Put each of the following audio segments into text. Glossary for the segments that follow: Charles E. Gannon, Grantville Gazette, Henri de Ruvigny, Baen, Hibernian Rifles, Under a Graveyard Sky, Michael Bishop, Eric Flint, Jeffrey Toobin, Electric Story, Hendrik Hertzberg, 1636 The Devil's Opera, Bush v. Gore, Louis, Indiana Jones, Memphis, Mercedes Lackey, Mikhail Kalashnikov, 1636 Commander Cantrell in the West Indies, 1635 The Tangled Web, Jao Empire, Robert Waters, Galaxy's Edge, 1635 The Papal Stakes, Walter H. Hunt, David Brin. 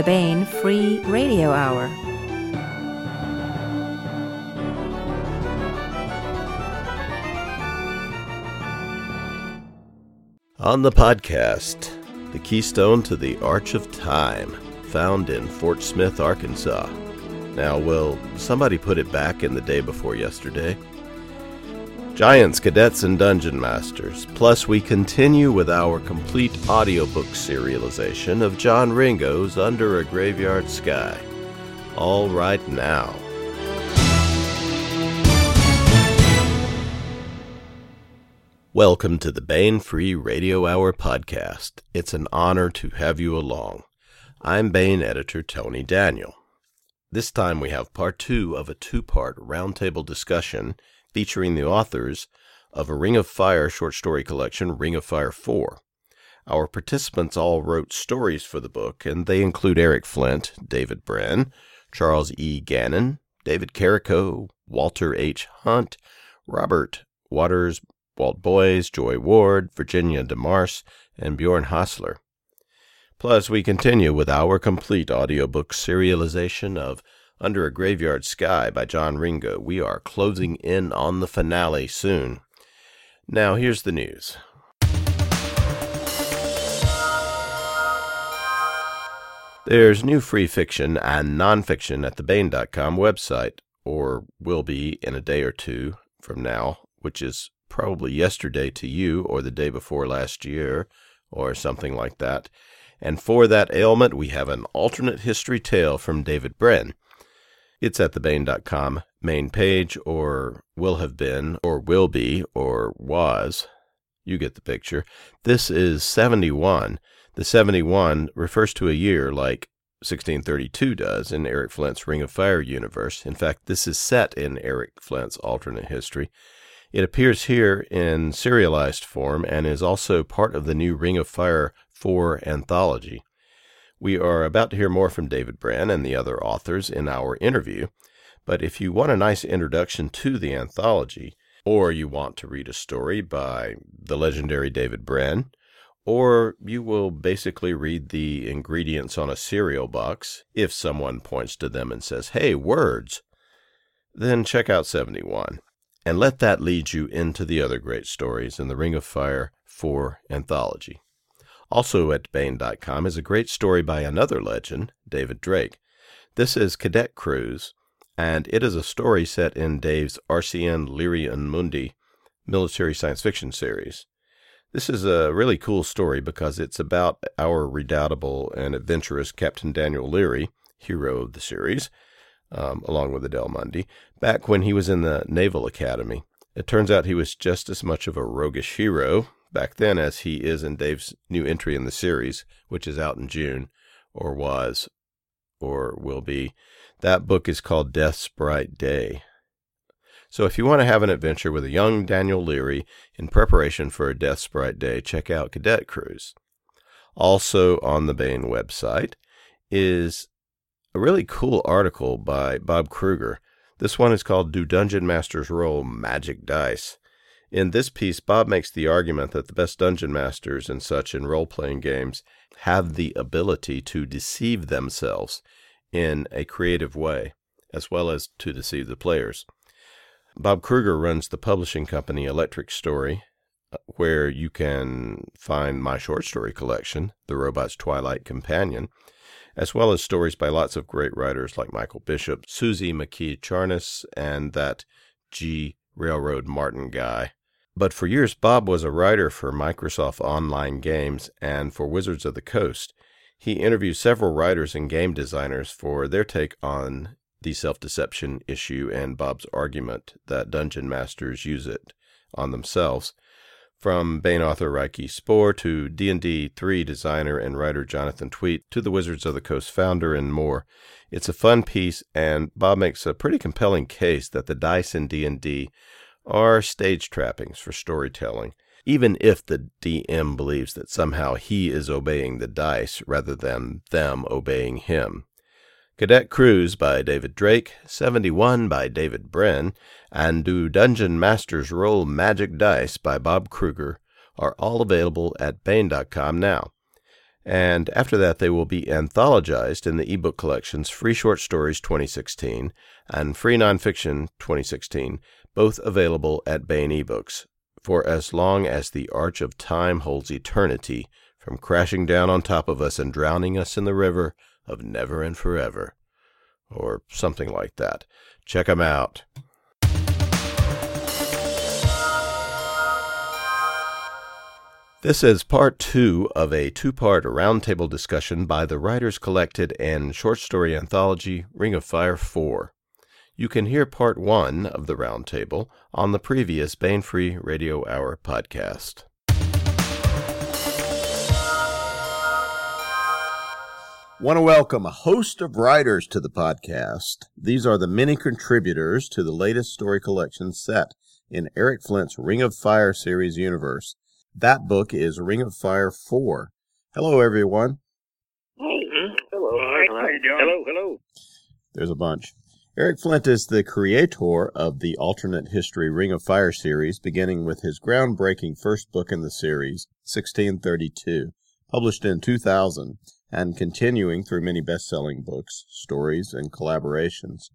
the Baen Free Radio Hour. On the podcast, the keystone to the Arch of Time, found in Fort Smith, Arkansas. Now, will somebody put it back in the day before yesterday? Giants, cadets, and dungeon masters. Plus, we continue with our complete audiobook serialization of John Ringo's Under a Graveyard Sky. All right now. Welcome to the Baen Free Radio Hour podcast. It's an honor to have you along. I'm Baen editor Tony Daniel. This time we have part two of a two-part roundtable discussion featuring the authors of a Ring of Fire short story collection, Ring of Fire 4. Our participants all wrote stories for the book, and they include Eric Flint, David Brin, Charles E. Gannon, David Carrico, Walter H. Hunt, Robert Waters, Walt Boyes, Joy Ward, Victoria DeMarce, and Bjorn Hasseler. Plus, we continue with our complete audiobook serialization of Under a Graveyard Sky by John Ringo. We are closing in on the finale soon. Now, here's the news. There's new free fiction and nonfiction at the Baen.com website, or will be in a day or two from now, which is probably yesterday to you, or the day before last year, or something like that. And for that ailment, we have an alternate history tale from David Brin. It's at the Baen.com main page, or will have been, or will be, or was. You get the picture. This is 71. The 71 refers to a year like 1632 does in Eric Flint's Ring of Fire universe. In fact, this is set in Eric Flint's alternate history. It appears here in serialized form and is also part of the new Ring of Fire 4 anthology. We are about to hear more from David Brin and the other authors in our interview, but if you want a nice introduction to the anthology, or you want to read a story by the legendary David Brin, or you will basically read the ingredients on a cereal box if someone points to them and says, "Hey, words," then check out 71. And let that lead you into the other great stories in the Ring of Fire 4 anthology. Also at Baen.com is a great story by another legend, David Drake. This is Cadet Cruise, and it is a story set in Dave's RCN Leary and Mundi military science fiction series. This is a really cool story because it's about our redoubtable and adventurous Captain Daniel Leary, hero of the series, along with Adele Mundy, back when he was in the Naval Academy. It turns out he was just as much of a roguish hero back then as he is in Dave's new entry in the series, which is out in June, or was, or will be. That book is called Death's Bright Day. So if you want to have an adventure with a young Daniel Leary in preparation for a Death's Bright Day, check out Cadet Cruise. Also on the Baen website is a really cool article by Bob Kruger. This one is called Do Dungeon Masters Roll Magic Dice? In this piece, Bob makes the argument that the best dungeon masters and such in role-playing games have the ability to deceive themselves in a creative way, as well as to deceive the players. Bob Kruger runs the publishing company Electric Story, where you can find my short story collection, The Robot's Twilight Companion, as well as stories by lots of great writers like Michael Bishop, Susie McKee Charnas, and that G. Railroad Martin guy. But for years, Bob was a writer for Microsoft Online Games and for Wizards of the Coast. He interviewed several writers and game designers for their take on the self-deception issue and Bob's argument that dungeon masters use it on themselves. From Baen author Ryk Spoor to D&D 3 designer and writer Jonathan Tweet to the Wizards of the Coast founder and more. It's a fun piece, and Bob makes a pretty compelling case that the dice in D&D are stage trappings for storytelling, even if the DM believes that somehow he is obeying the dice rather than them obeying him. Cadet Cruise by David Drake, 71 by David Brin, and Do Dungeon Masters Roll Magic Dice by Bob Kruger are all available at Baen.com now. and after that they will be anthologized in the ebook collections Free Short Stories 2016 and Free Nonfiction 2016, both available at Baen eBooks, for as long as the arch of time holds eternity from crashing down on top of us and drowning us in the river of never and forever, or something like that. Check 'em out. This is part two of a two-part roundtable discussion by the writers collected in short story anthology Ring of Fire 4. You can hear part one of the roundtable on the previous Baen Free Radio Hour podcast. Want to welcome a host of writers to the podcast. These are the many contributors to the latest story collection set in Eric Flint's Ring of Fire series universe. That book is Ring of Fire 4. Hello, everyone. Mm-hmm. Hello. How are you doing? Hello. There's a bunch. Eric Flint is the creator of the alternate history Ring of Fire series, beginning with his groundbreaking first book in the series, 1632, published in 2000. And continuing through many best-selling books, stories, and collaborations.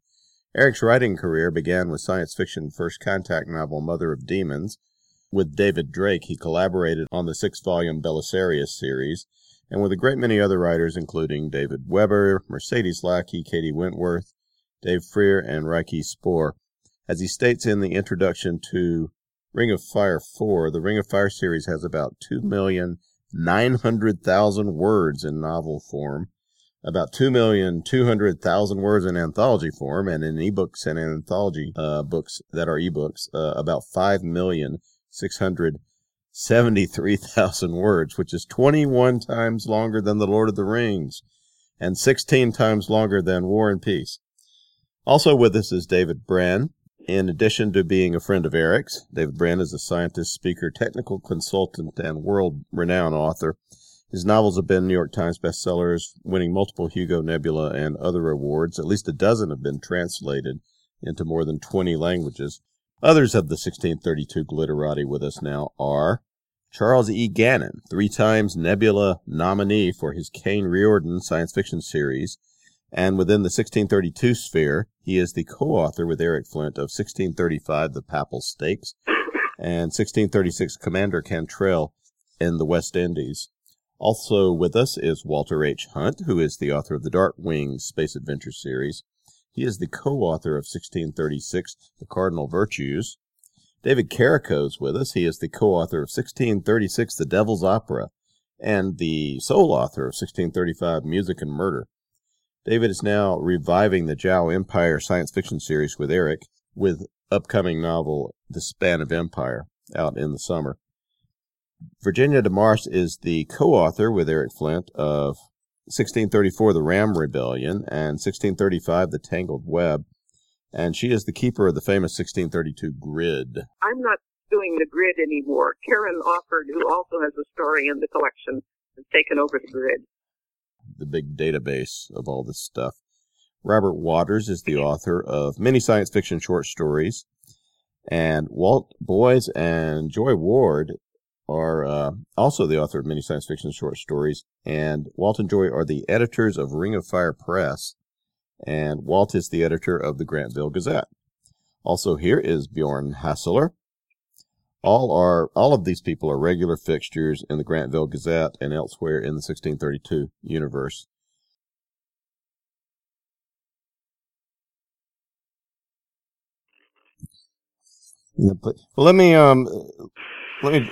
Eric's writing career began with science fiction first contact novel Mother of Demons. With David Drake, he collaborated on the six-volume Belisarius series, and with a great many other writers, including David Weber, Mercedes Lackey, Katie Wentworth, Dave Freer, and Ryk Spoor. As he states in the introduction to Ring of Fire 4, the Ring of Fire series has about 2,900,000 words in novel form, about 2,200,000 words in anthology form, and in ebooks and anthology books that are ebooks, about 5,673,000 words, which is 21 times longer than The Lord of the Rings and 16 times longer than War and Peace. Also with us is David Brin. In addition to being a friend of Eric's, David Brin is a scientist, speaker, technical consultant, and world-renowned author. His novels have been New York Times bestsellers, winning multiple Hugo, Nebula, and other awards. At least a dozen have been translated into more than 20 languages. Others of the 1632 glitterati with us now are Charles E. Gannon, 3 times Nebula nominee for his Kane Riordan science fiction series, and within the 1632 sphere, he is the co-author with Eric Flint of 1635, The Papal Stakes, and 1636, Commander Cantrell in the West Indies. Also with us is Walter H. Hunt, who is the author of the Dark Wings Space Adventure series. He is the co-author of 1636, The Cardinal Virtues. David Carrico is with us. He is the co-author of 1636, The Devil's Opera, and the sole author of 1635, Music and Murder. David is now reviving the Jao Empire science fiction series with Eric, with upcoming novel The Span of Empire, out in the summer. Victoria DeMarce is the co-author with Eric Flint of 1634, The Ram Rebellion, and 1635, The Tangled Web, and she is the keeper of the famous 1632 grid. I'm not doing the grid anymore. Karen Offord, who also has a story in the collection, has taken over the grid. The big database of all this stuff. Robert Waters is the author of many science fiction short stories, and Walt Boyes and Joy Ward are also the author of many science fiction short stories, and Walt and Joy are the editors of Ring of Fire Press, and Walt is the editor of the Grantville Gazette. Also here is Bjorn Hasseler. All of these people are regular fixtures in the Grantville Gazette and elsewhere in the 1632 universe. Well, let me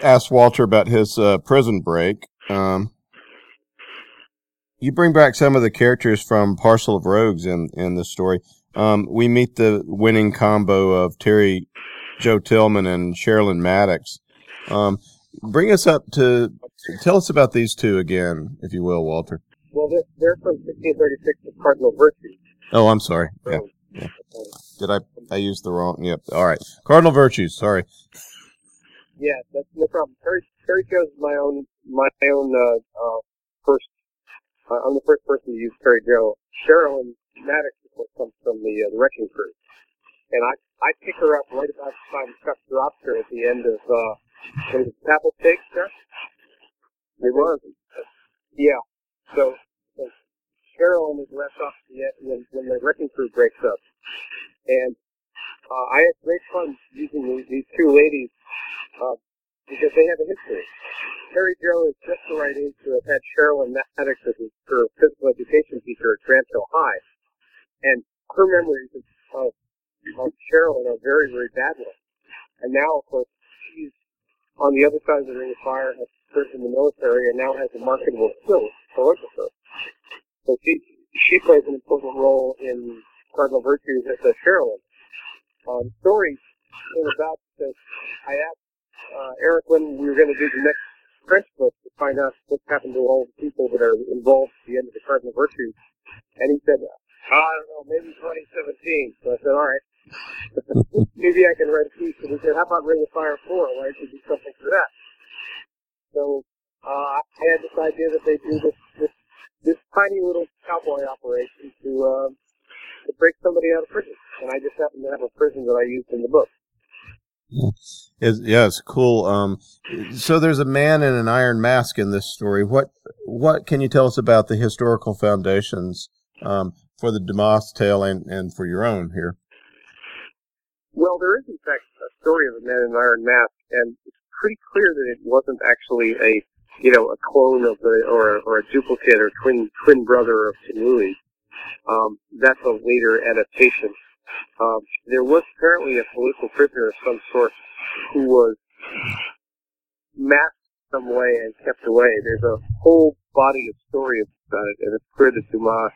ask Walter about his prison break. You bring back some of the characters from Parcel of Rogues in this story. We meet the winning combo of Terry Joe Tillman and Sherrilyn Maddox. Bring us up to tell us about these two again, if you will, Walter. Well, they're from 1636, The Cardinal Virtues. Oh, I'm sorry. Yeah. Did I use the wrong? Yep. All right. Cardinal Virtues. Sorry. Yeah, that's no problem. Terry Joe's my own first. I'm the first person to use Terry Joe. Sherrilyn Maddox comes from the Wrecking Crew, and I pick her up right about the time Chuck drops her at the end of Papal Stakes, Chuck? It was. Yeah. So Sherrilyn is left off when the Wrecking Crew breaks up. And I had great fun using these two ladies because they have a history. Harry Jo is just the right age to have had Sherrilyn Maddox as her physical education teacher at Grantville High. And her memories of Sherrilyn are very, very bad ones. And now, of course, she's on the other side of the Ring of Fire, has served in the military, and now has a marketable skill to look at her. So she plays an important role in Cardinal Virtues as a Sherrilyn. The story came about because I asked Eric when we were going to do the next French book to find out what happened to all the people that are involved at the end of the Cardinal Virtues. And he said, I don't know, maybe 2017. So I said, all right. Maybe I can write a piece. And he said, how about Ring of Fire 4? Why don't you do something for that? So I had this idea that they do this tiny little cowboy operation to break somebody out of prison. And I just happen to have a prison that I used in the book. It's cool. So there's a man in an iron mask in this story. What can you tell us about the historical foundations for the Dumas tale and for your own here? Well, there is, in fact, a story of a man in an iron mask, and it's pretty clear that it wasn't actually a clone of the or a duplicate or twin brother of Louis. That's a later adaptation. There was apparently a political prisoner of some sort who was masked some way and kept away. There's a whole body of story about it, and it's clear that Dumas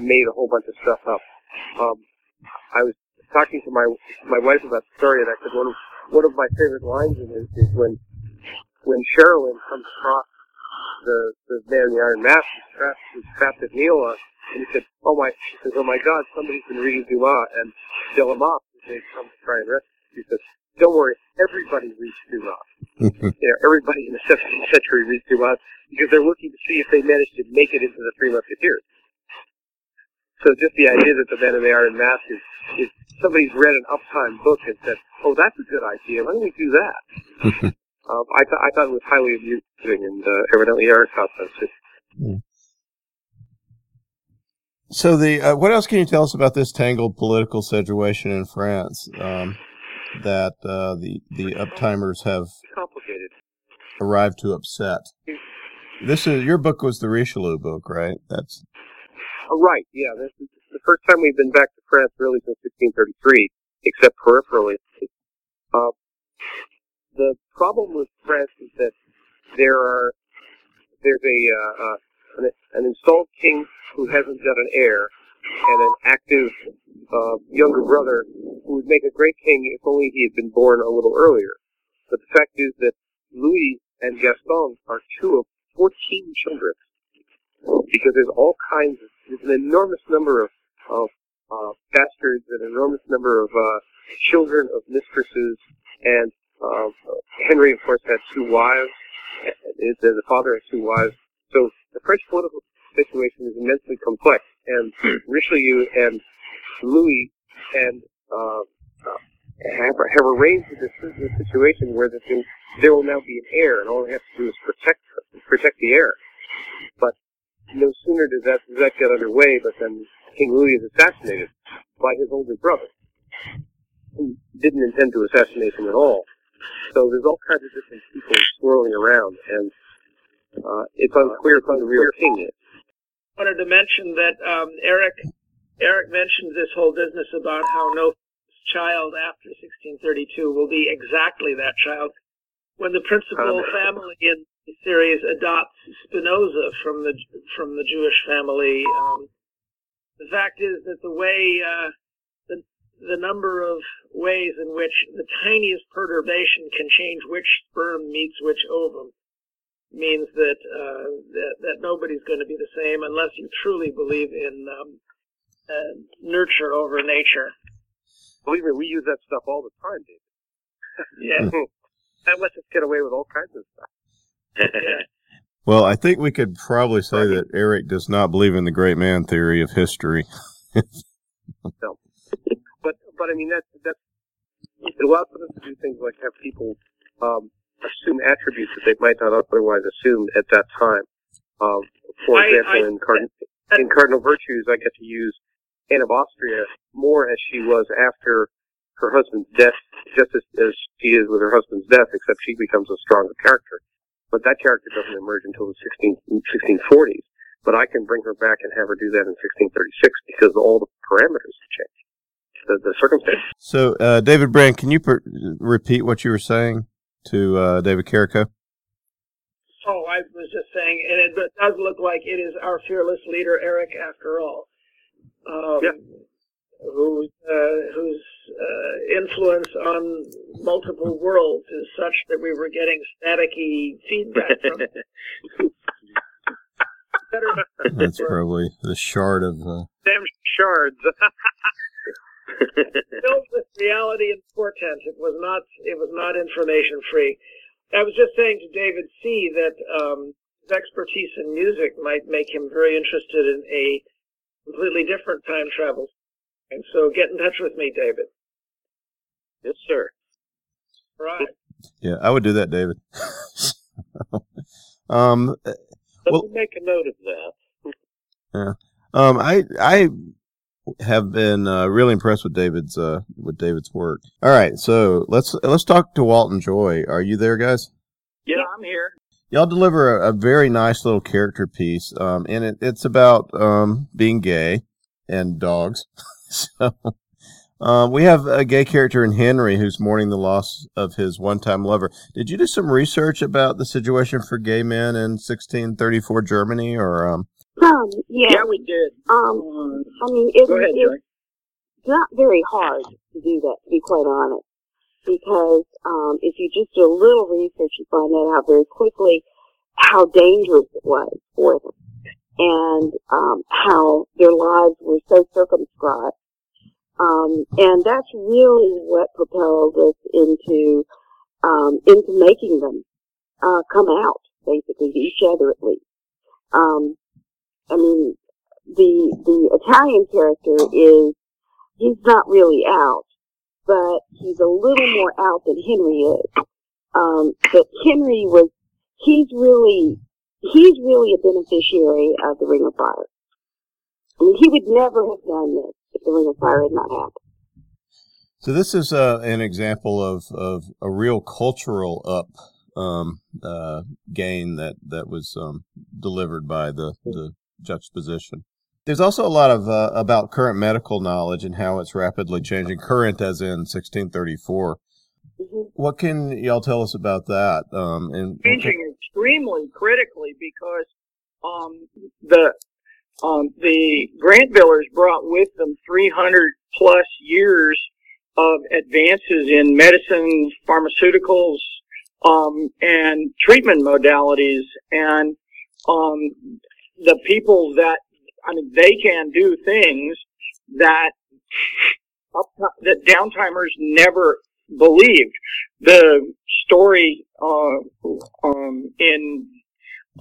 made a whole bunch of stuff up. I was talking to my wife about the story, and I said one of my favorite lines in it is when Sherrilyn comes across the man in the iron mask who's trapped at Neola, and he said, "Oh my God, somebody's been reading Dumas and Delamotte." They come to try and rescue. He says, "Don't worry, everybody reads Dumas. Everybody in the 17th century reads Dumas because they're looking to see if they manage to make it into the Three Musketeers." So just the idea that the man in the iron mask is somebody's read an uptime book and said, "Oh, that's a good idea. Why don't we do that?" I thought it was highly amusing, and evidently Eric thought so too. Mm. So what else can you tell us about this tangled political situation in France that the uptimers have arrived to upset? This is your book was the Richelieu book, right? That's right. Yeah, this is the first time we've been back to France really since 1633, except peripherally. The problem with France is that there's an installed king who hasn't got an heir, and an active younger brother who would make a great king if only he had been born a little earlier. But the fact is that Louis and Gaston are two of 14 children, because there's all kinds of, there's an enormous number of bastards, an enormous number of children of mistresses, and Henry, of course, had two wives, the father had two wives. So the French political situation is immensely complex, and Richelieu and Louis and have arranged this situation where there will now be an heir, and all they have to do is protect the heir. But no sooner does that get underway, but then King Louis is assassinated by his older brother, who didn't intend to assassinate him at all. So there's all kinds of different people swirling around, and it's unclear who the real king is. I wanted to mention that Eric mentioned this whole business about how no child after 1632 will be exactly that child. When the principal family in the series adopts Spinoza from the Jewish family, the fact is that the way the number of ways in which the tiniest perturbation can change which sperm meets which ovum means that nobody's going to be the same unless you truly believe in nurture over nature. Believe me, we use that stuff all the time, David. Yeah. That lets us get away with all kinds of stuff. Yeah. Well, I think we could probably say that Eric does not believe in the great man theory of history. No. But I mean, that's it allows us to do things like have people assume attributes that they might not otherwise assume at that time. For example, in Cardinal Virtues, I get to use Anne of Austria more as she was after her husband's death, just as she is with her husband's death, except she becomes a stronger character. But that character doesn't emerge until the 1640s. But I can bring her back and have her do that in 1636 because all the parameters have changed, the circumstances. So, David Brin, can you repeat what you were saying to David Carrico? Oh, I was just saying, and it does look like it is our fearless leader, Eric, after all. Whose influence on multiple worlds is such that we were getting staticky feedback from him. That's probably the shard of the... Damn shards. Filled with reality and portent. It was not information free. I was just saying to David C. that his expertise in music might make him very interested in a completely different time travel. And so get in touch with me, David. Yes, sir. All right. Yeah, I would do that, David. Let me make a note of that. Yeah. I have been really impressed with David's work. All right, so let's talk to Walt and Joy. Are you there, guys? Yeah, I'm here. Y'all deliver a very nice little character piece, and it's about being gay and dogs. So we have a gay character in Henry who's mourning the loss of his one-time lover. Did you do some research about the situation for gay men in 1634 Germany, or? Yeah, we did. I mean, it's not very hard to do that, to be quite honest, because if you just do a little research, you find out very quickly how dangerous it was for them, and how their lives were so circumscribed. And that's really what propelled us into making them come out, basically, to each other at least. I mean, the Italian character he's not really out, but he's a little more out than Henry is. But Henry he's really a beneficiary of the Ring of Fire. I mean, he would never have done this if the Ring of Fire had not happened. So this is an example of a real cultural gain that was delivered by the juxtaposition. There's also a lot of about current medical knowledge and how it's rapidly changing, current as in 1634. Mm-hmm. What can y'all tell us about that? And changing extremely critically because the Grantvillers brought with them 300-plus years of advances in medicines, pharmaceuticals, and treatment modalities, and the people that, I mean, they can do things that downtimers never believed. The story in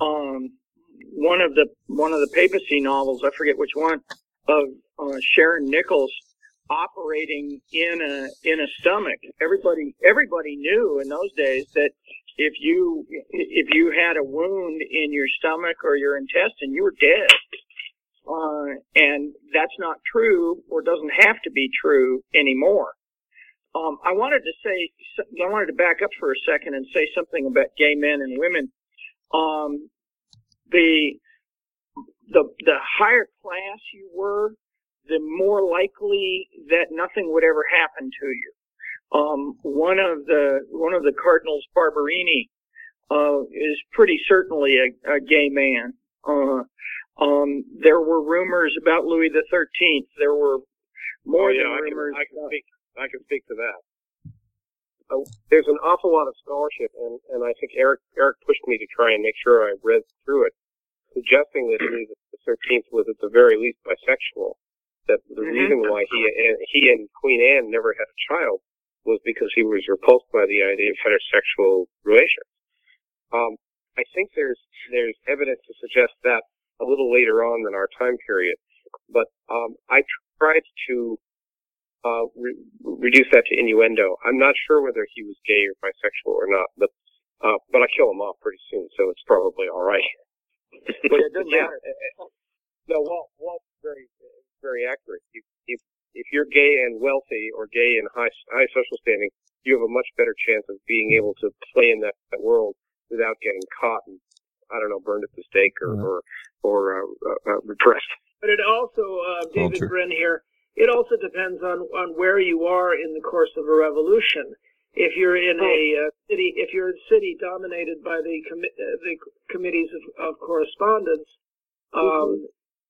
one of the papacy novels, I forget which one, of Sharon Nichols operating in a stomach. Everybody knew in those days that if you had a wound in your stomach or your intestine, you were dead. And that's not true, or doesn't have to be true anymore. I wanted to back up for a second and say something about gay men and women. The higher class you were, the more likely that nothing would ever happen to you. One of the Cardinals, Barberini, is pretty certainly a gay man. There were rumors about Louis the 13th. There were more than rumors. I can speak to that. There's an awful lot of scholarship, and I think Eric pushed me to try and make sure I read through it, suggesting that Louis the 13th was at the very least bisexual. That the reason why he and Queen Anne never had a child was because he was repulsed by the idea of heterosexual relations. I think there's evidence to suggest that a little later on than our time period, but I tried to reduce that to innuendo. I'm not sure whether he was gay or bisexual or not, but I kill him off pretty soon, so it's probably all right. But it doesn't matter. No, Walt's very, very accurate. If you're gay and wealthy, or gay and high social standing, you have a much better chance of being able to play in that world without getting caught and, I don't know, burned at the stake or repressed. But it also, David Brin here, it also depends on where you are in the course of a revolution. If you're in a city, dominated by the committees of correspondence,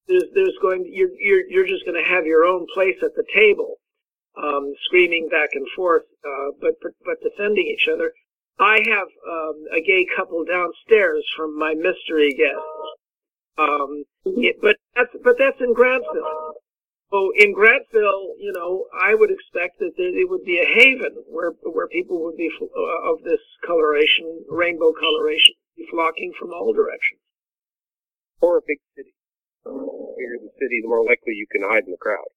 there's going you're just going to have your own place at the table, screaming back and forth, but defending each other. I have a gay couple downstairs from my mystery guest, but that's in Grantville. So in Grantville, you know, I would expect that it would be a haven where people would be of this coloration, rainbow coloration, flocking from all directions. Or a big city. The bigger the city, the more likely you can hide in the crowd.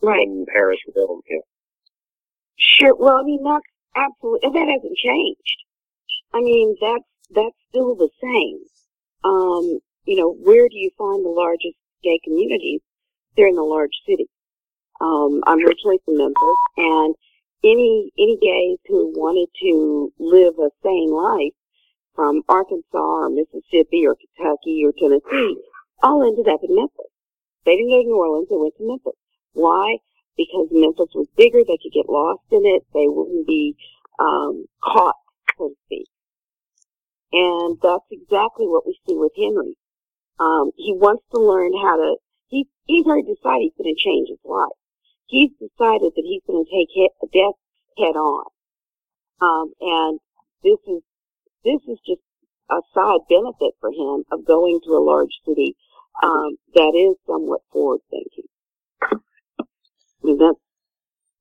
Right. London, Paris, Rome, yeah. Sure. Well, I mean, that's absolutely, and that hasn't changed. I mean, that's still the same. You know, where do you find the largest gay communities? They're in the large city. I'm originally from Memphis, and any gays who wanted to live a sane life from Arkansas or Mississippi or Kentucky or Tennessee all ended up in Memphis. They didn't go to New Orleans, they went to Memphis. Why? Because Memphis was bigger, they could get lost in it, they wouldn't be caught, so to speak. And that's exactly what we see with Henry. He wants to learn how to, he's already decided he's going to change his life. He's decided that he's going to take death head on. And this is just a side benefit for him of going to a large city, that is somewhat forward thinking.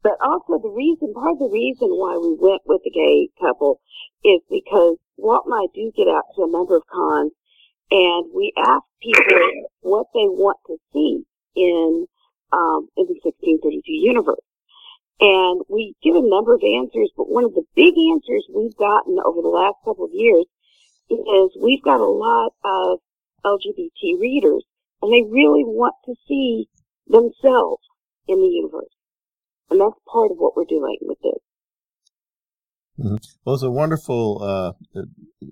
But also part of the reason why we went with the gay couple is because Walt and I do get out to a number of cons, and we ask people what they want to see in the 1632 universe. And we give a number of answers, but one of the big answers we've gotten over the last couple of years is we've got a lot of LGBT readers, and they really want to see themselves in the universe. And that's part of what we're doing with this. Mm-hmm. Well, it's a wonderful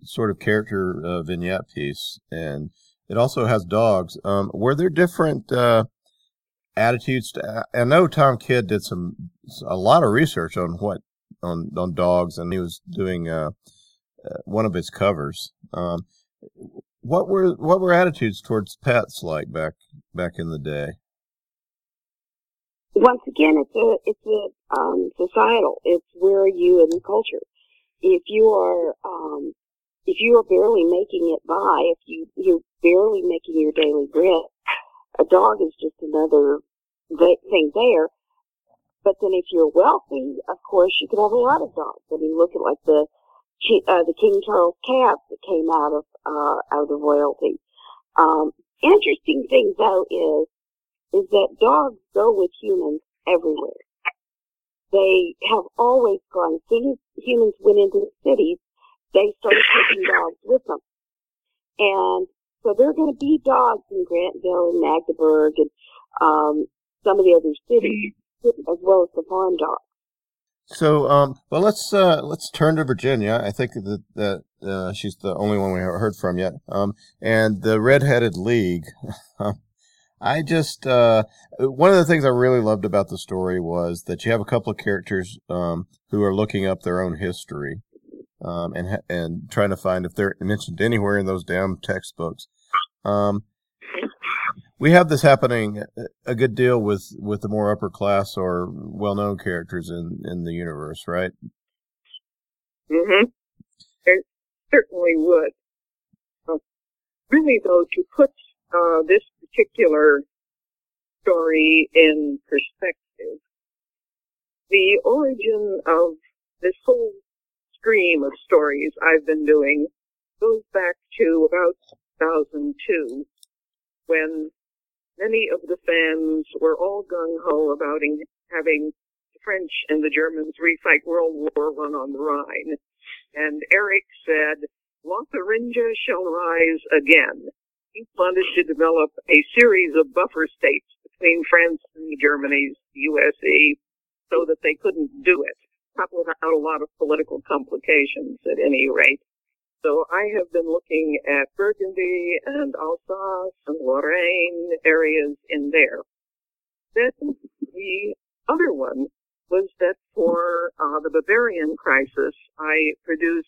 sort of character vignette piece, and it also has dogs. Were there different attitudes? I know Tom Kidd did a lot of research on dogs, and he was doing one of his covers. What were attitudes towards pets like back in the day? Once again, it's societal. It's where are you in the culture. If you are barely making it by, if you're barely making your daily bread, a dog is just another thing there. But then if you're wealthy, of course, you can have a lot of dogs. I mean, look at like the King Charles calves that came out of the royalty. Interesting thing though is that dogs go with humans everywhere. They have always gone. As soon as humans went into the cities, they started taking dogs with them. And so there are going to be dogs in Grantville and Magdeburg and some of the other cities, as well as the farm dogs. So, well, let's turn to Virginia. I think that she's the only one we haven't heard from yet. And the Red-Headed League. I just, one of the things I really loved about the story was that you have a couple of characters, who are looking up their own history, and trying to find if they're mentioned anywhere in those damn textbooks. We have this happening a good deal with the more upper class or well-known characters in the universe, right? Mm-hmm. It certainly would. Really though, to put, this particular story in perspective, the origin of this whole stream of stories I've been doing goes back to about 2002, when many of the fans were all gung-ho about having the French and the Germans refight World War I on the Rhine. And Eric said, Lotharingia shall rise again. He wanted to develop a series of buffer states between France and Germany's USA so that they couldn't do it, not without a lot of political complications at any rate. So I have been looking at Burgundy and Alsace and Lorraine areas in there. Then the other one was that for the Bavarian crisis, I produced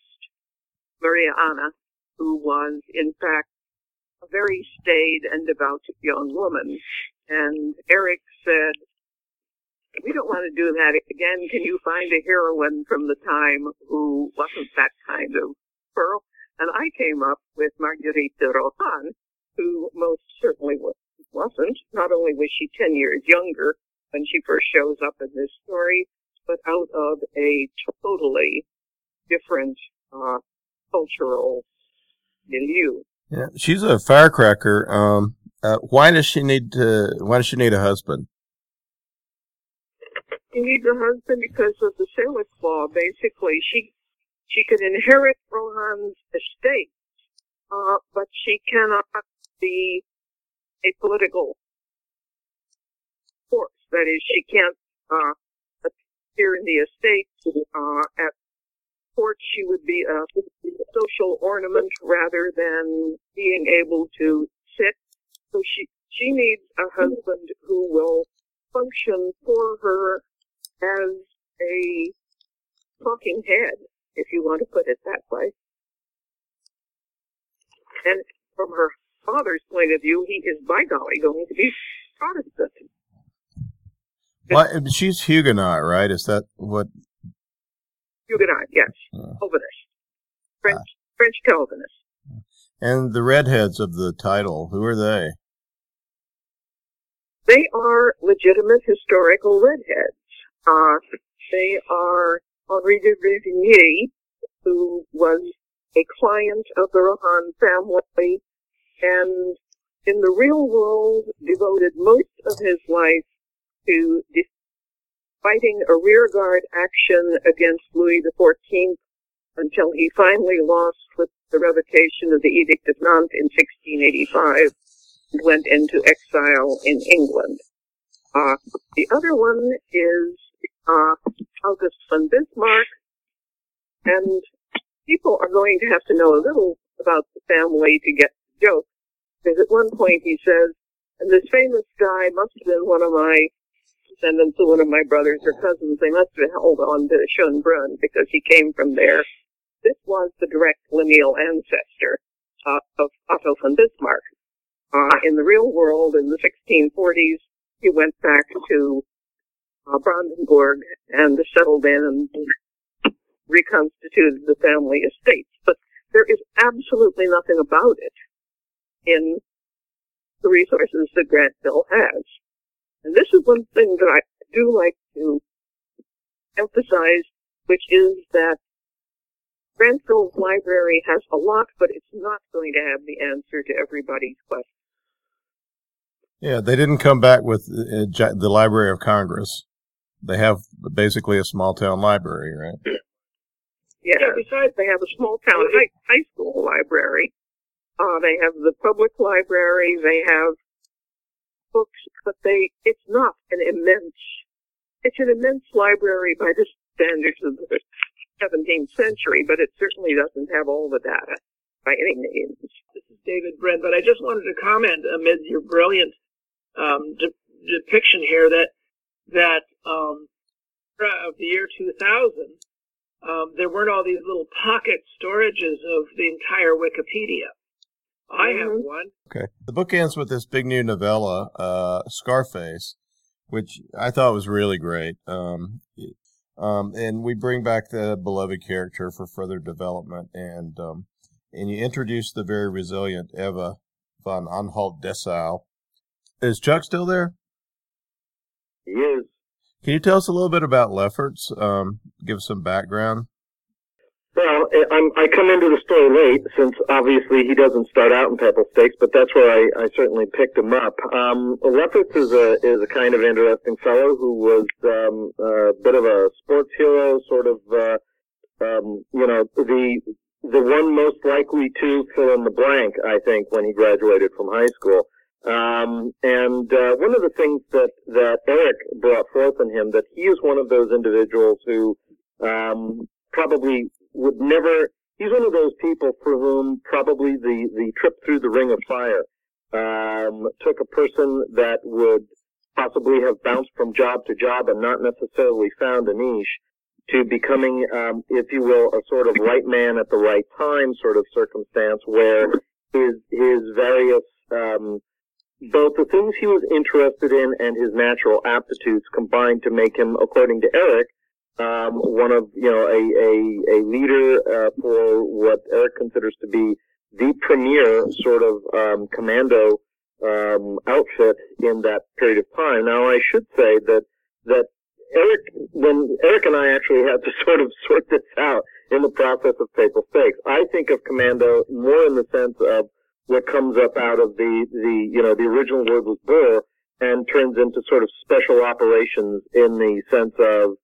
Maria Anna, who was, in fact, a very staid and devout young woman. And Eric said, "We don't want to do that again. Can you find a heroine from the time who wasn't that kind of pearl?" And I came up with Marguerite de Rohan, who most certainly wasn't. Not only was she 10 years younger when she first shows up in this story, but out of a totally different cultural milieu. Yeah, she's a firecracker. Why does she need a husband? She needs a husband because of the Salic law. Basically, she could inherit Rohan's estate, but she cannot be a political force. That is, she can't appear in the estate at court. She would be a social ornament rather than being able to sit. So she needs a husband who will function for her as a talking head, if you want to put it that way. And from her father's point of view, he is, by golly, going to be Protestant. Well, she's Huguenot, right? Is that what? Huguenot, yes. Calvinist. French Calvinist. And the redheads of the title, who are they? They are legitimate historical redheads. They are Henri de Ruvigny, who was a client of the Rohan family, and in the real world devoted most of his life to fighting a rearguard action against Louis XIV until he finally lost with the revocation of the Edict of Nantes in 1685 and went into exile in England. The other one is August von Bismarck, and people are going to have to know a little about the family to get the joke, because at one point he says, "And this famous guy must have been one of my descendants or one of my brothers or cousins. They must have held on to Schönbrunn because he came from there." This was the direct lineal ancestor of Otto von Bismarck. In the real world, in the 1640s, he went back to Brandenburg and settled in and reconstituted the family estate. But there is absolutely nothing about it in the resources that Grantville has. And this is one thing that I do like to emphasize, which is that Grantville's library has a lot, but it's not going to have the answer to everybody's question. Yeah, they didn't come back with the Library of Congress. They have basically a small-town library, right? Yeah, besides they have a small-town high school library. They have the public library. They have books, but it's not an immense. It's an immense library by the standards of the 17th century, but it certainly doesn't have all the data by any means. This is David Brin, but I just wanted to comment amid your brilliant depiction here that of the year 2000, there weren't all these little pocket storages of the entire Wikipedia. I have one. Okay. The book ends with this big new novella, Scarface, which I thought was really great. And we bring back the beloved character for further development, and you introduce the very resilient Eva von Anhalt-Dessau. Is Chuck still there? He is. Can you tell us a little bit about Lefferts? Give us some background. Well, I come into the story late, since obviously he doesn't start out in Pebble Stakes, but that's where I certainly picked him up. Lefferts is a kind of interesting fellow who was a bit of a sports hero, sort of, you know, the the one most likely to fill in the blank, I think, when he graduated from high school. And one of the things that Eric brought forth in him, that he is one of those individuals who probably would never, he's one of those people for whom probably the trip through the Ring of Fire took a person that would possibly have bounced from job to job and not necessarily found a niche, to becoming, if you will, a sort of right man at the right time sort of circumstance, where his various both the things he was interested in and his natural aptitudes combined to make him, according to Eric, one of, you know, a leader for what Eric considers to be the premier sort of commando outfit in that period of time. Now, I should say that Eric, when Eric and I actually had to sort of sort this out in the process of Papal Stakes, I think of commando more in the sense of what comes up out of the original word was bull and turns into sort of special operations in the sense of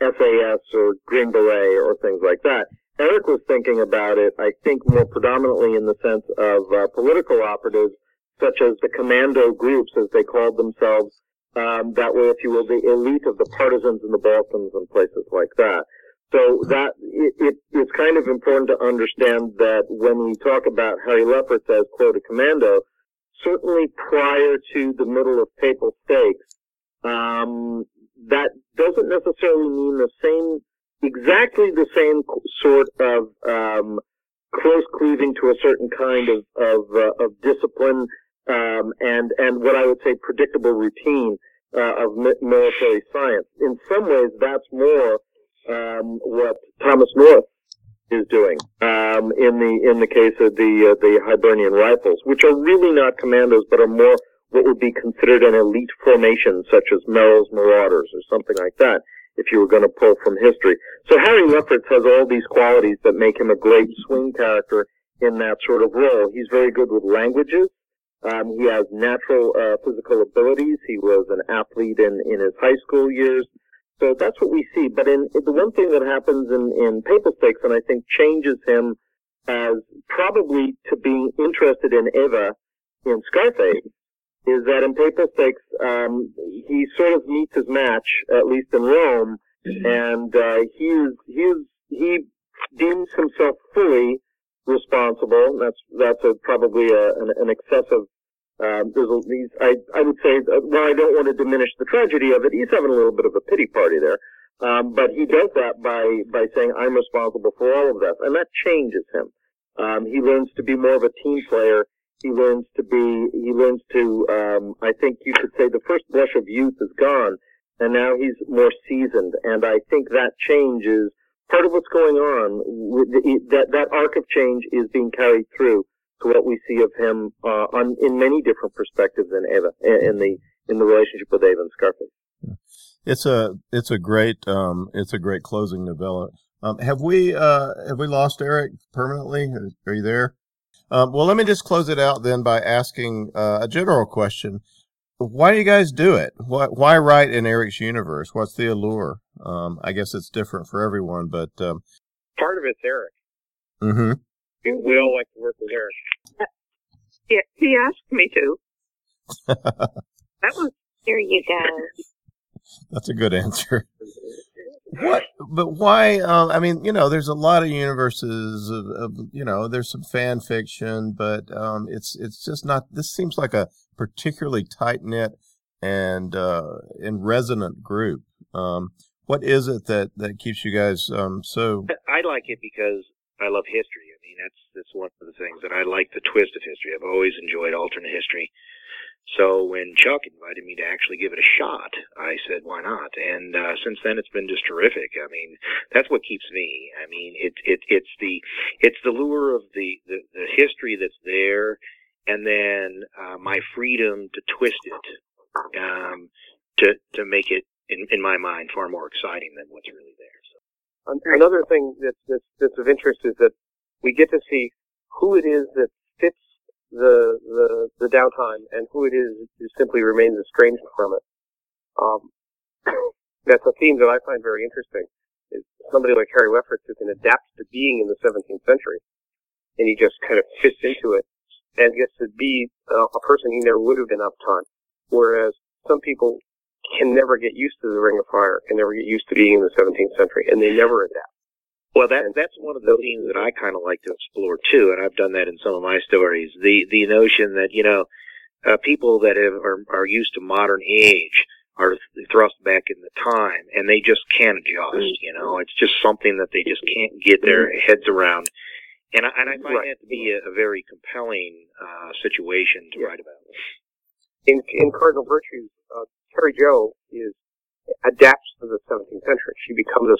SAS or Green Beret or things like that. Eric was thinking about it, I think, more predominantly in the sense of political operatives, such as the commando groups, as they called themselves, that were, if you will, the elite of the partisans in the Balkans and places like that. So that it's kind of important to understand that when we talk about Harry Lefferts as, quote, a commando, certainly prior to the middle of Papal Stakes, that doesn't necessarily mean exactly the same sort of close cleaving to a certain kind of discipline and what I would say predictable routine of military science. In some ways, that's more what Thomas North is doing in the case of the Hibernian Rifles, which are really not commandos but are more what would be considered an elite formation, such as Merrill's Marauders or something like that, if you were going to pull from history. So Harry Lefferts has all these qualities that make him a great swing character in that sort of role. He's very good with languages. He has natural physical abilities. He was an athlete in his high school years. So that's what we see. But the one thing that happens in Papal Stakes, and I think changes him as probably to being interested in Eva in Scarface, is that in Papal Stakes, he sort of meets his match, at least in Rome, and he deems himself fully responsible. That's probably an excessive. I would say, well, I don't want to diminish the tragedy of it. He's having a little bit of a pity party there, but he does that by saying, "I'm responsible for all of this," and that changes him. He learns to be more of a team player. I think you could say the first blush of youth is gone, and now he's more seasoned. And I think that change is part of what's going on. That arc of change is being carried through to what we see of him in many different perspectives in Eva, in the relationship with Eva and Scarface. It's a great closing novella. Have we lost Eric permanently? Are you there? Well, let me just close it out then by asking a general question. Why do you guys do it? Why write in Eric's universe? What's the allure? I guess it's different for everyone, but... part of it's Eric. Mm-hmm. We all like to work with Eric. Yeah, he asked me to. That was... Here you go. That's a good answer. What? But why? I mean, you know, there's a lot of universes of you know, there's some fan fiction, but it's just not. This seems like a particularly tight knit and resonant group. What is it that keeps you guys so? I like it because I love history. I mean, that's one of the things that I like, the twist of history. I've always enjoyed alternate history. So when Chuck invited me to actually give it a shot, I said, why not? And since then, it's been just terrific. I mean, that's what keeps me. I mean, it's the lure of the history that's there, and then my freedom to twist it, to make it, in my mind, far more exciting than what's really there. So. Another thing that's of interest is that we get to see who it is that fits the downtime, and who it is who simply remains estranged from it. That's a theme that I find very interesting. somebody like Harry Lefferts who can adapt to being in the 17th century. And he just kind of fits into it and gets to be a person he never would have been upon. Whereas some people can never get used to the Ring of Fire, can never get used to being in the 17th century, and they never adapt. Well, that's one of the themes that I kind of like to explore, too, and I've done that in some of my stories. The notion that, you know, people that are used to modern age are thrust back in the time, and they just can't adjust, you know. It's just something that they just can't get their heads around. And I find that to be a very compelling situation to write about. In Cardinal Virtues, Carrie Jo adapts to the 17th century. She becomes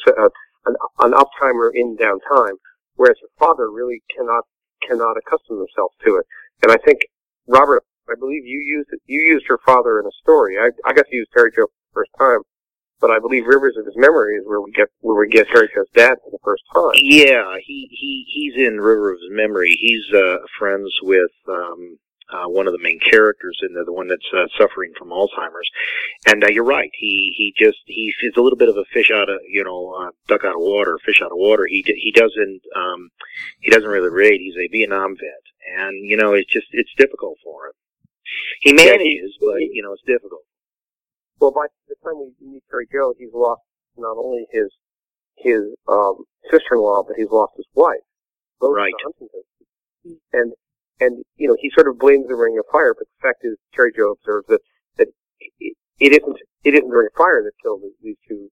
an uptimer in downtime, whereas her father really cannot accustom himself to it. And I think, Robert, I believe you used her father in a story. I got to use Carrie Jo for the first time, but I believe Rivers of His Memory is where we get Carrie Jo's dad for the first time. Yeah, he's in Rivers of His Memory. He's friends with one of the main characters in there, the one that's suffering from Alzheimer's. And you're right. He's a little bit of a fish out of, you know, duck out of water, fish out of water. He doesn't really relate. He's a Vietnam vet, and you know it's difficult for him. He manages, but you know it's difficult. Well, by the time we meet Carrie Jo, he's lost not only his sister-in-law, but he's lost his wife. Right. And, you know, he sort of blames the Ring of Fire, but the fact is, Carrie Jo observes that it isn't the Ring of Fire that killed these two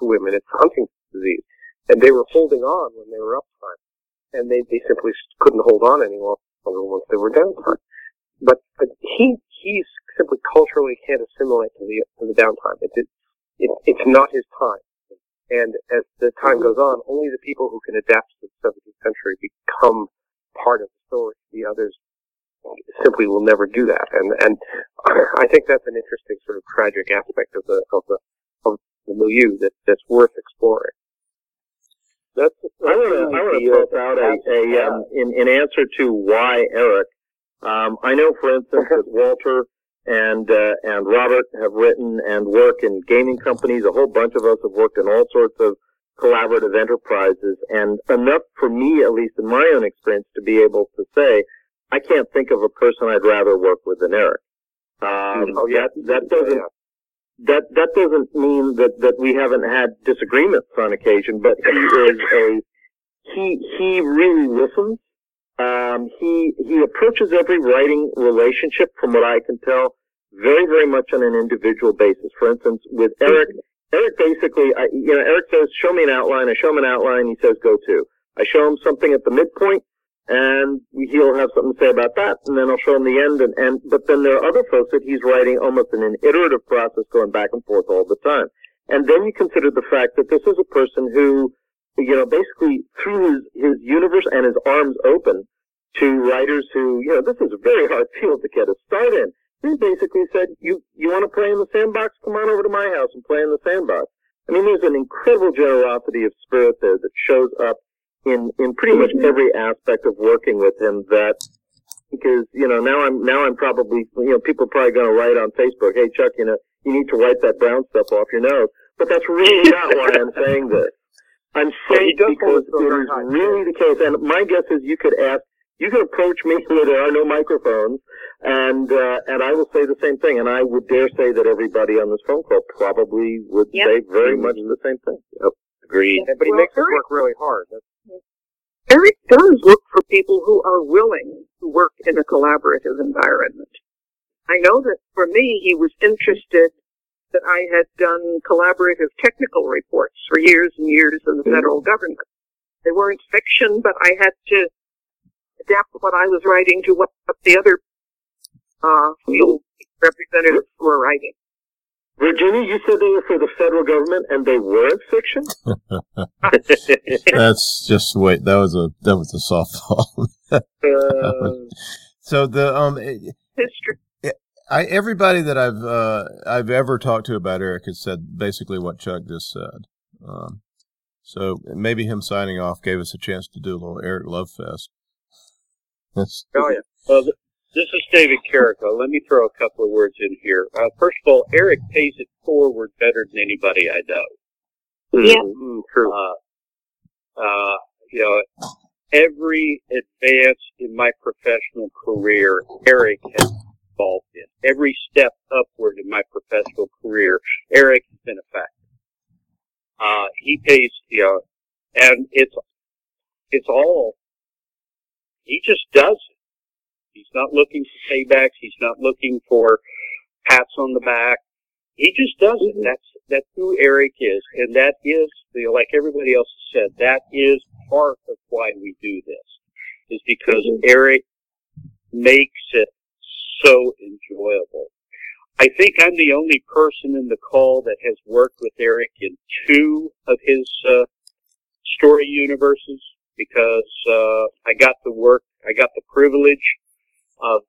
women. It's Huntington's disease. And they were holding on when they were uptime. And they simply couldn't hold on any longer once they were downtime. But he simply culturally can't assimilate to the downtime. It's not his time. And as the time goes on, only the people who can adapt to the 17th century become part of the story. The others simply will never do that, and I think that's an interesting sort of tragic aspect of the milieu that's worth exploring. I want to point out in answer to why Eric. I know, for instance, that Walter and Robert have written and work in gaming companies. A whole bunch of us have worked in all sorts of collaborative enterprises, and enough for me, at least in my own experience, to be able to say, I can't think of a person I'd rather work with than Eric. That doesn't mean that we haven't had disagreements on occasion, but he is he really listens. He approaches every writing relationship, from what I can tell, very, very much on an individual basis. For instance, with Eric basically, Eric says, show me an outline. I show him an outline. He says, go to. I show him something at the midpoint, and he'll have something to say about that, and then I'll show him the end. But then there are other folks that he's writing almost in an iterative process, going back and forth all the time. And then you consider the fact that this is a person who, you know, basically threw his universe and his arms open to writers who, you know, this is a very hard field to get a start in. He basically said, you want to play in the sandbox? Come on over to my house and play in the sandbox. I mean, there's an incredible generosity of spirit there that shows up in pretty much every aspect of working with him, that because, you know, now I'm probably, you know, people are probably going to write on Facebook, hey, Chuck, you know, you need to wipe that brown stuff off your nose. But that's really not why I'm saying this. I'm saying because it is really the case. And my guess is you can approach me where there are no microphones, and I will say the same thing. And I would dare say that everybody on this phone call probably would say very much the same thing. Yep. Agreed. Yeah, but he makes it work really hard. Eric does look for people who are willing to work in a collaborative environment. I know that for me, he was interested that I had done collaborative technical reports for years and years in the federal government. They weren't fiction, but I had to adapt what I was writing to what the other field representatives were writing. Virginia, you said they were for the federal government, and they weren't fiction? That's just wait. That was a softball. So the history. Everybody that I've ever talked to about Eric has said basically what Chuck just said. So maybe him signing off gave us a chance to do a little Eric Love Fest. Oh, yeah. Well, this is David Carrico. Let me throw a couple of words in here. First of all, Eric pays it forward better than anybody I know. too. Yeah. True. You know, every advance in my professional career, Eric has involved in. Every step upward in my professional career, Eric has been a factor. He pays, you know, and it's all, he just does it. He's not looking for paybacks. He's not looking for pats on the back. He just does it. That's who Eric is. And that is, you know, like everybody else has said, that is part of why we do this, is because Eric makes it so enjoyable. I think I'm the only person in the call that has worked with Eric in two of his story universes, because I got the privilege of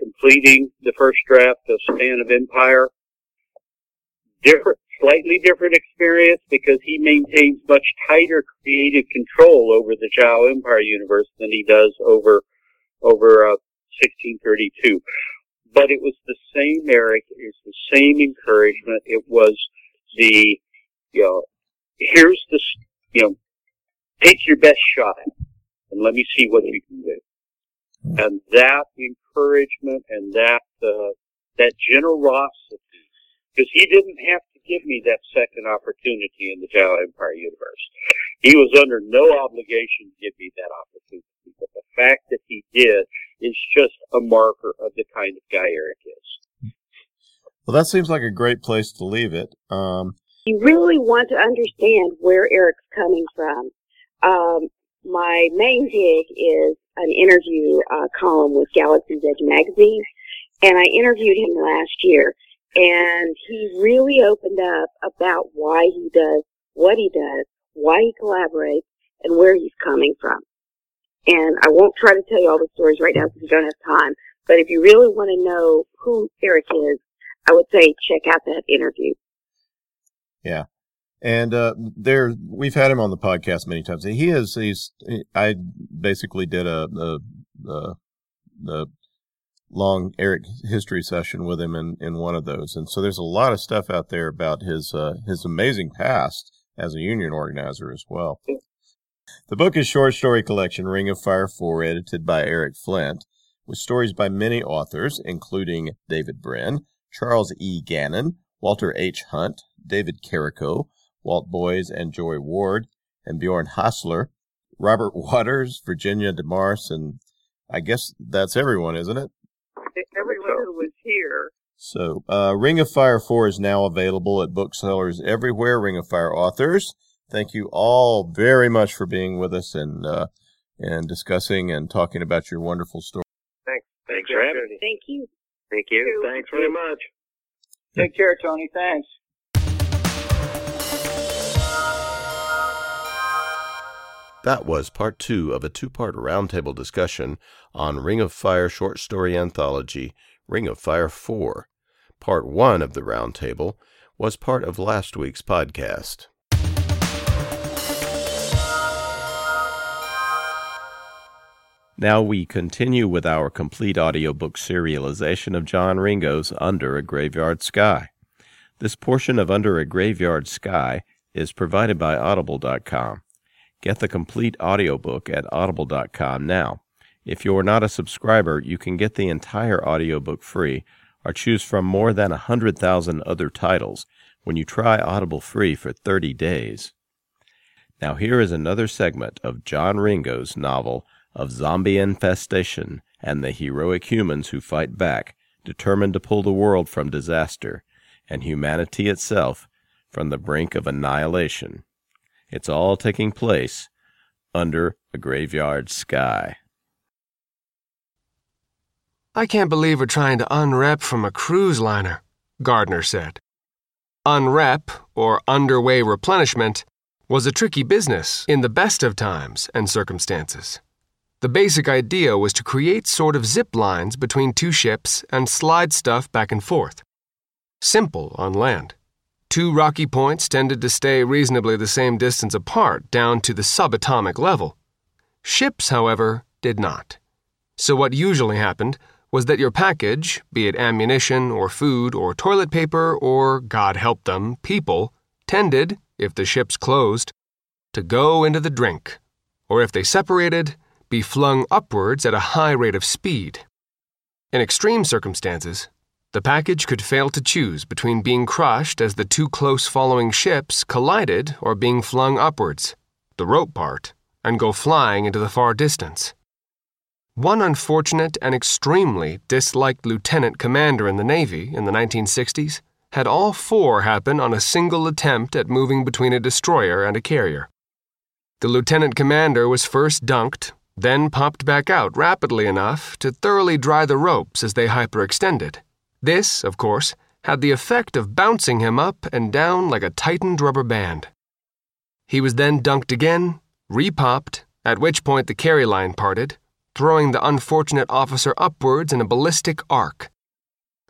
completing the first draft of Span of Empire. Slightly different experience, because he maintains much tighter creative control over the Jao Empire universe than he does over 1632. But it was the same Eric, it was the same encouragement. It was the, you know, here's the, you know, take your best shot at it and let me see what you can do. And that encouragement and that generosity, because he didn't have to give me that second opportunity in the Jao Empire universe. He was under no obligation to give me that opportunity. But the fact that he did is just a marker of the kind of guy Eric is. Well, that seems like a great place to leave it. You really want to understand where Eric's coming from. My main gig is an interview column with Galaxy's Edge magazine, and I interviewed him last year. And he really opened up about why he does what he does, why he collaborates, and where he's coming from. And I won't try to tell you all the stories right now because we don't have time, but if you really want to know who Eric is, I would say check out that interview. Yeah. And we've had him on the podcast many times. I basically did a long Eric history session with him in one of those. And so there's a lot of stuff out there about his amazing past as a union organizer as well. The book is short story collection Ring of Fire 4, edited by Eric Flint, with stories by many authors, including David Brin, Charles E. Gannon, Walter H. Hunt, David Carrico, Walt Boyes and Joy Ward, and Bjorn Hasseler, Robert Waters, Victoria DeMarce, and I guess that's everyone, isn't it? Everyone who was here. So, Ring of Fire 4 is now available at booksellers everywhere. Ring of Fire authors, thank you all very much for being with us and discussing and talking about your wonderful story. Thanks for having me. Thank you. Thank you. Thanks very much. Take care, Tony. Thanks. That was part 2 of a 2-part roundtable discussion on Ring of Fire short story anthology, Ring of Fire 4. Part 1 of the roundtable was part of last week's podcast. Now we continue with our complete audiobook serialization of John Ringo's Under a Graveyard Sky. This portion of Under a Graveyard Sky is provided by Audible.com. Get the complete audiobook at audible.com now. If you're not a subscriber, you can get the entire audiobook free or choose from more than 100,000 other titles when you try Audible free for 30 days. Now here is another segment of John Ringo's novel of zombie infestation and the heroic humans who fight back, determined to pull the world from disaster and humanity itself from the brink of annihilation. It's all taking place under a graveyard sky. I can't believe we're trying to unrep from a cruise liner, Gardner said. Unrep, or underway replenishment, was a tricky business in the best of times and circumstances. The basic idea was to create sort of zip lines between two ships and slide stuff back and forth. Simple on land. Two rocky points tended to stay reasonably the same distance apart down to the subatomic level. Ships, however, did not. So what usually happened was that your package, be it ammunition or food or toilet paper or, God help them, people, tended, if the ships closed, to go into the drink, or if they separated, be flung upwards at a high rate of speed. In extreme circumstances, the package could fail to choose between being crushed as the two close following ships collided or being flung upwards, the rope part, and go flying into the far distance. One unfortunate and extremely disliked lieutenant commander in the Navy in the 1960s had all four happen on a single attempt at moving between a destroyer and a carrier. The lieutenant commander was first dunked, then popped back out rapidly enough to thoroughly dry the ropes as they hyperextended. This, of course, had the effect of bouncing him up and down like a tightened rubber band. He was then dunked again, re-popped, at which point the carry line parted, throwing the unfortunate officer upwards in a ballistic arc.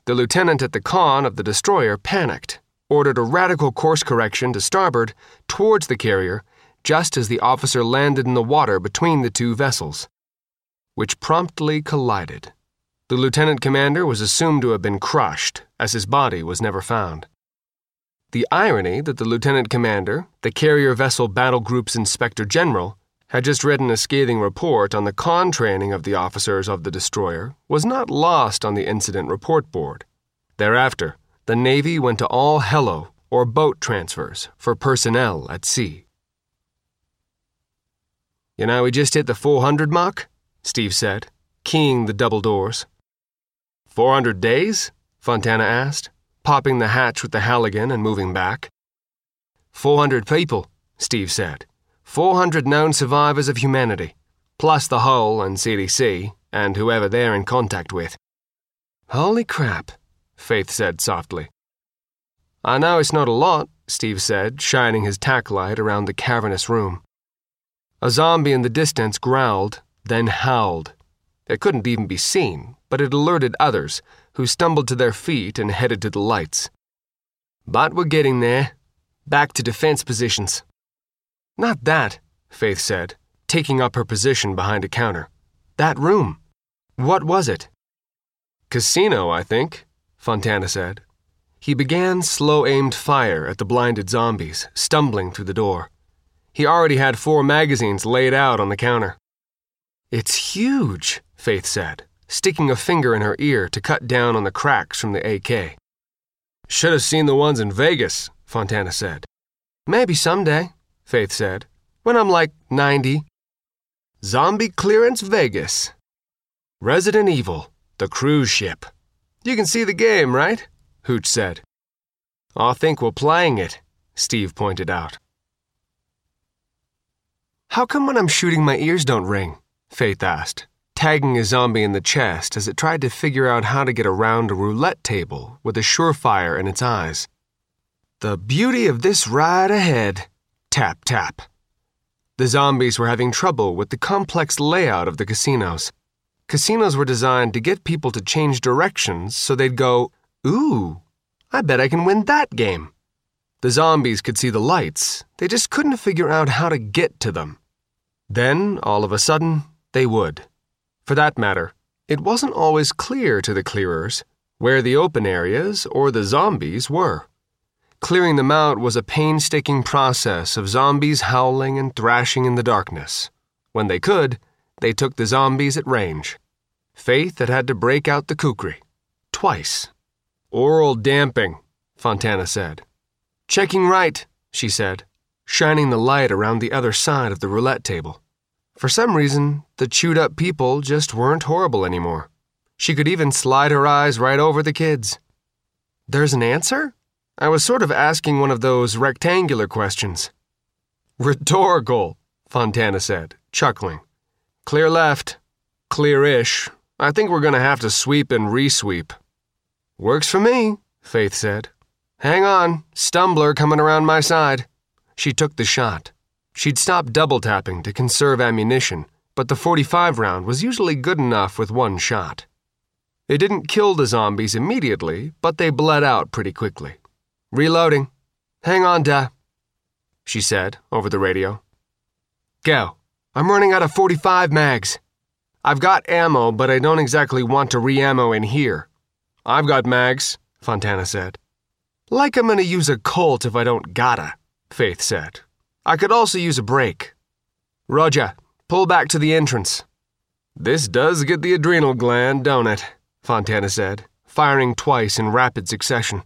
The lieutenant at the con of the destroyer panicked, ordered a radical course correction to starboard towards the carrier just as the officer landed in the water between the two vessels, which promptly collided. The lieutenant commander was assumed to have been crushed, as his body was never found. The irony that the lieutenant commander, the carrier vessel battle group's inspector general, had just written a scathing report on the con training of the officers of the destroyer was not lost on the incident report board. Thereafter, the Navy went to all hello or boat transfers for personnel at sea. "You know, we just hit the 400 mark," Steve said, keying the double doors. 400 days? Fontana asked, popping the hatch with the Halligan and moving back. 400 people, Steve said. 400 known survivors of humanity, plus the hull and CDC, and whoever they're in contact with. "Holy crap," Faith said softly. "I know it's not a lot," Steve said, shining his tack light around the cavernous room. A zombie in the distance growled, then howled. It couldn't even be seen, but it alerted others, who stumbled to their feet and headed to the lights. "But we're getting there. Back to defense positions." "Not that," Faith said, taking up her position behind a counter. "That room. What was it?" "Casino, I think," Fontana said. He began slow-aimed fire at the blinded zombies, stumbling through the door. He already had 4 magazines laid out on the counter. "It's huge," Faith said, sticking a finger in her ear to cut down on the cracks from the AK. "Should have seen the ones in Vegas," Fontana said. "Maybe someday," Faith said, "when I'm like 90. Zombie Clearance Vegas. Resident Evil, the cruise ship. You can see the game, right?" Hooch said. "I think we're playing it," Steve pointed out. "How come when I'm shooting my ears don't ring?" Faith asked, tagging a zombie in the chest as it tried to figure out how to get around a roulette table with a surefire in its eyes. "The beauty of this ride ahead." Tap, tap. The zombies were having trouble with the complex layout of the casinos. Casinos were designed to get people to change directions so they'd go, "Ooh, I bet I can win that game." The zombies could see the lights, they just couldn't figure out how to get to them. Then, all of a sudden, they would. For that matter, it wasn't always clear to the clearers where the open areas or the zombies were. Clearing them out was a painstaking process of zombies howling and thrashing in the darkness. When they could, they took the zombies at range. Faith had had to break out the kukri. Twice. "Oral damping," Fontana said. "Checking right," she said, shining the light around the other side of the roulette table. For some reason, the chewed-up people just weren't horrible anymore. She could even slide her eyes right over the kids. "There's an answer?" I was sort of asking one of those rectangular questions. "Rhetorical," Fontana said, chuckling. "Clear left. Clear-ish. I think we're going to have to sweep and re-sweep." "Works for me," Faith said. "Hang on, stumbler coming around my side." She took the shot. She'd stopped double-tapping to conserve ammunition, but the 45 round was usually good enough with one shot. It didn't kill the zombies immediately, but they bled out pretty quickly. "Reloading. Hang on, Da," she said over the radio. "Go. I'm running out of 45 mags. I've got ammo, but I don't exactly want to re-ammo in here." "I've got mags," Fontana said. "Like I'm gonna use a Colt if I don't gotta," Faith said. I could also use a break. Roger, pull back to the entrance. This does get the adrenal gland, don't it? Fontana said, firing twice in rapid succession.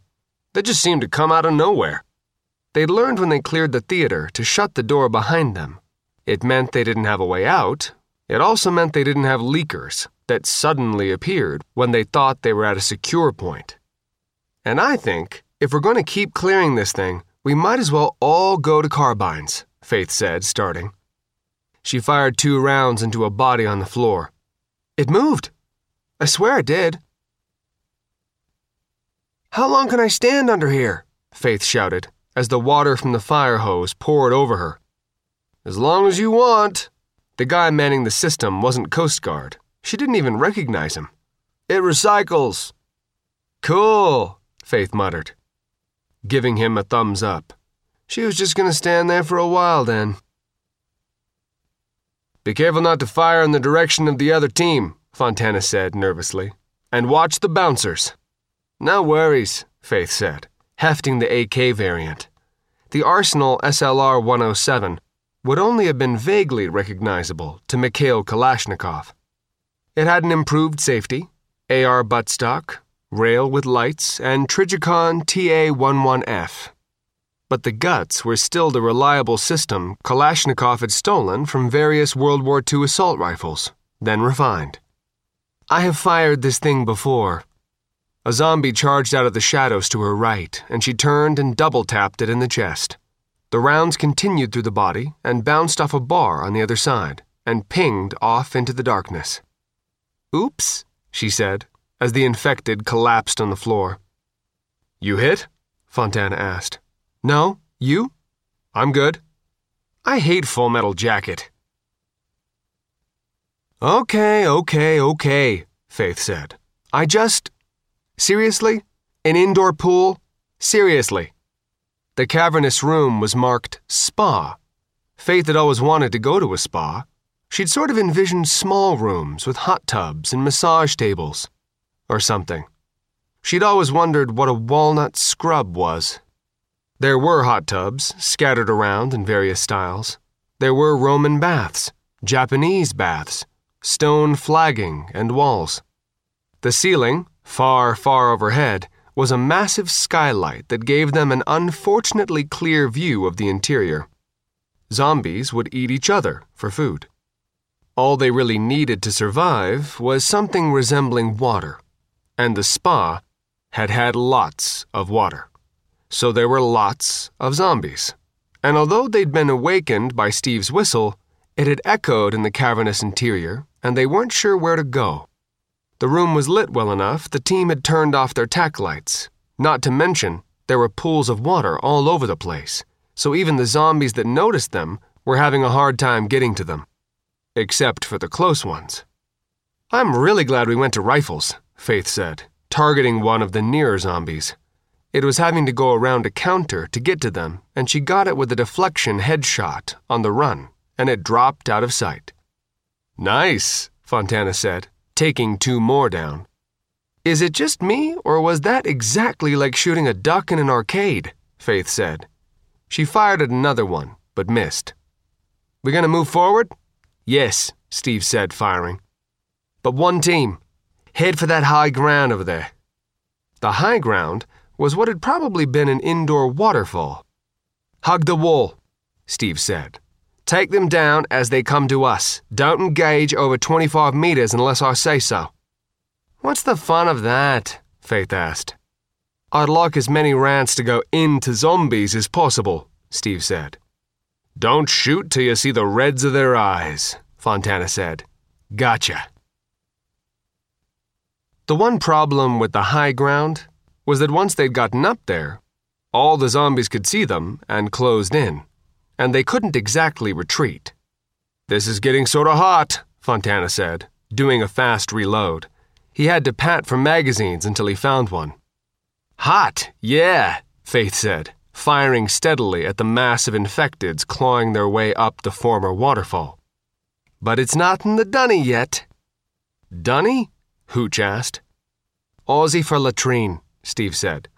They just seemed to come out of nowhere. They'd learned when they cleared the theater to shut the door behind them. It meant they didn't have a way out. It also meant they didn't have leakers that suddenly appeared when they thought they were at a secure point. And I think, if we're going to keep clearing this thing, we might as well all go to carbines, Faith said, starting. She fired 2 rounds into a body on the floor. It moved. I swear it did. How long can I stand under here? Faith shouted, as the water from the fire hose poured over her. As long as you want. The guy manning the system wasn't Coast Guard. She didn't even recognize him. It recycles. Cool, Faith muttered, giving him a thumbs up. She was just going to stand there for a while then. Be careful not to fire in the direction of the other team, Fontana said nervously, and watch the bouncers. No worries, Faith said, hefting the AK variant. The Arsenal SLR 107 would only have been vaguely recognizable to Mikhail Kalashnikov. It had an improved safety, AR buttstock, rail with lights, and Trigicon TA-11F. But the guts were still the reliable system Kalashnikov had stolen from various World War II assault rifles, then refined. I have fired this thing before. A zombie charged out of the shadows to her right, and she turned and double-tapped it in the chest. The rounds continued through the body and bounced off a bar on the other side and pinged off into the darkness. Oops, she said, as the infected collapsed on the floor. You hit? Fontana asked. No, you? I'm good. I hate Full Metal Jacket. Okay, Faith said. I just... Seriously? An indoor pool? Seriously. The cavernous room was marked spa. Faith had always wanted to go to a spa. She'd sort of envisioned small rooms with hot tubs and massage tables, or something. She'd always wondered what a walnut scrub was. There were hot tubs, scattered around in various styles. There were Roman baths, Japanese baths, stone flagging and walls. The ceiling, far, far overhead, was a massive skylight that gave them an unfortunately clear view of the interior. Zombies would eat each other for food. All they really needed to survive was something resembling water, and the spa had had lots of water. So there were lots of zombies, and although they'd been awakened by Steve's whistle, it had echoed in the cavernous interior, and they weren't sure where to go. The room was lit well enough the team had turned off their tack lights, not to mention there were pools of water all over the place, so even the zombies that noticed them were having a hard time getting to them. Except for the close ones. I'm really glad we went to rifles, Faith said, targeting one of the nearer zombies. It was having to go around a counter to get to them, and she got it with a deflection headshot on the run, and it dropped out of sight. Nice, Fontana said, taking 2 more down. Is it just me, or was that exactly like shooting a duck in an arcade? Faith said. She fired at another one, but missed. We gonna move forward? Yes, Steve said, firing. But one team. Head for that high ground over there. The high ground was what had probably been an indoor waterfall. Hug the wall, Steve said. Take them down as they come to us. Don't engage over 25 meters unless I say so. What's the fun of that? Faith asked. I'd like as many rants to go into zombies as possible, Steve said. Don't shoot till you see the reds of their eyes, Fontana said. Gotcha. The one problem with the high ground was that once they'd gotten up there, all the zombies could see them and closed in, and they couldn't exactly retreat. This is getting sort of hot, Fontana said, doing a fast reload. He had to pat for magazines until he found one. Hot, yeah, Faith said, firing steadily at the mass of infecteds clawing their way up the former waterfall. But it's not in the dunny yet. Dunny? Hooch asked. Aussie for latrine, Steve said.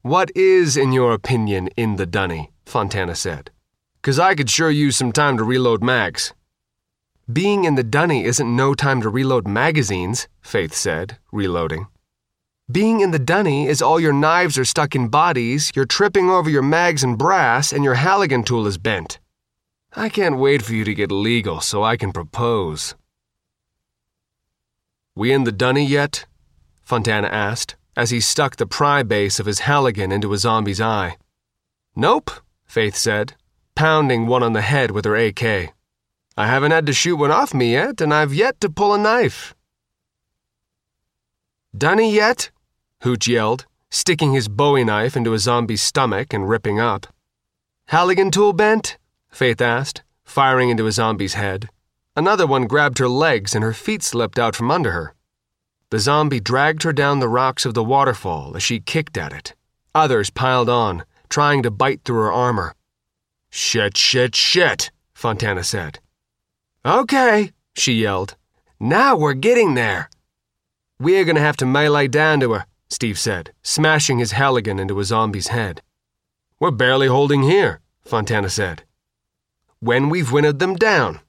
What is, in your opinion, in the dunny? Fontana said. 'Cause I could sure use some time to reload mags. Being in the dunny isn't no time to reload magazines, Faith said, reloading. Being in the dunny is all your knives are stuck in bodies, you're tripping over your mags and brass, and your Halligan tool is bent. I can't wait for you to get legal so I can propose. We in the dunny yet? Fontana asked, as he stuck the pry base of his Halligan into a zombie's eye. Nope, Faith said, pounding one on the head with her AK. I haven't had to shoot one off me yet, and I've yet to pull a knife. Dunny yet? Hooch yelled, sticking his bowie knife into a zombie's stomach and ripping up. Halligan tool bent? Faith asked, firing into a zombie's head. Another one grabbed her legs and her feet slipped out from under her. The zombie dragged her down the rocks of the waterfall as she kicked at it. Others piled on, trying to bite through her armor. Shit, Fontana said. Okay, she yelled. Now we're getting there. We're gonna have to melee down to her, Steve said, smashing his Halligan into a zombie's head. We're barely holding here, Fontana said. When we've winnowed them down.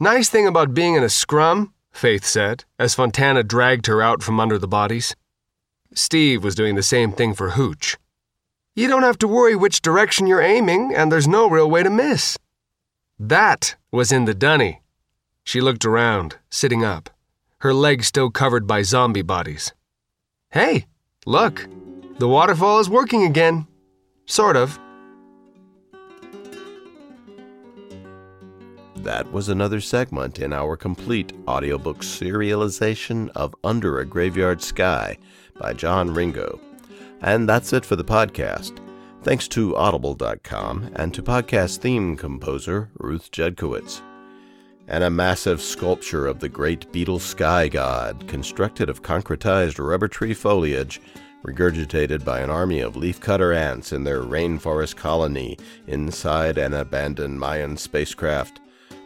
Nice thing about being in a scrum, Faith said, as Fontana dragged her out from under the bodies. Steve was doing the same thing for Hooch. You don't have to worry which direction you're aiming, and there's no real way to miss. That was in the dunny. She looked around, sitting up, her legs still covered by zombie bodies. Hey, look, the waterfall is working again. Sort of. That was another segment in our complete audiobook serialization of Under a Graveyard Sky by John Ringo. And that's it for the podcast. Thanks to Audible.com and to podcast theme composer Ruth Jedkowitz. And a massive sculpture of the great beetle sky god, constructed of concretized rubber tree foliage, regurgitated by an army of leafcutter ants in their rainforest colony inside an abandoned Mayan spacecraft.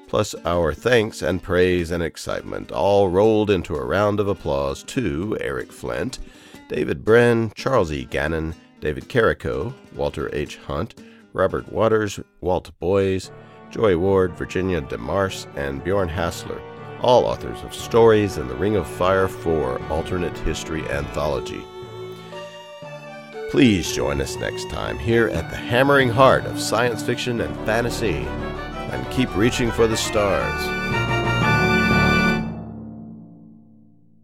Plus our thanks and praise and excitement, all rolled into a round of applause to Eric Flint, David Brin, Charles E. Gannon, David Carrico, Walter H. Hunt, Robert Waters, Walt Boyes, Joy Ward, Victoria DeMarce, and Bjorn Hasseler, all authors of stories in the Ring of Fire 4 Alternate History Anthology. Please join us next time here at the hammering heart of science fiction and fantasy. And keep reaching for the stars.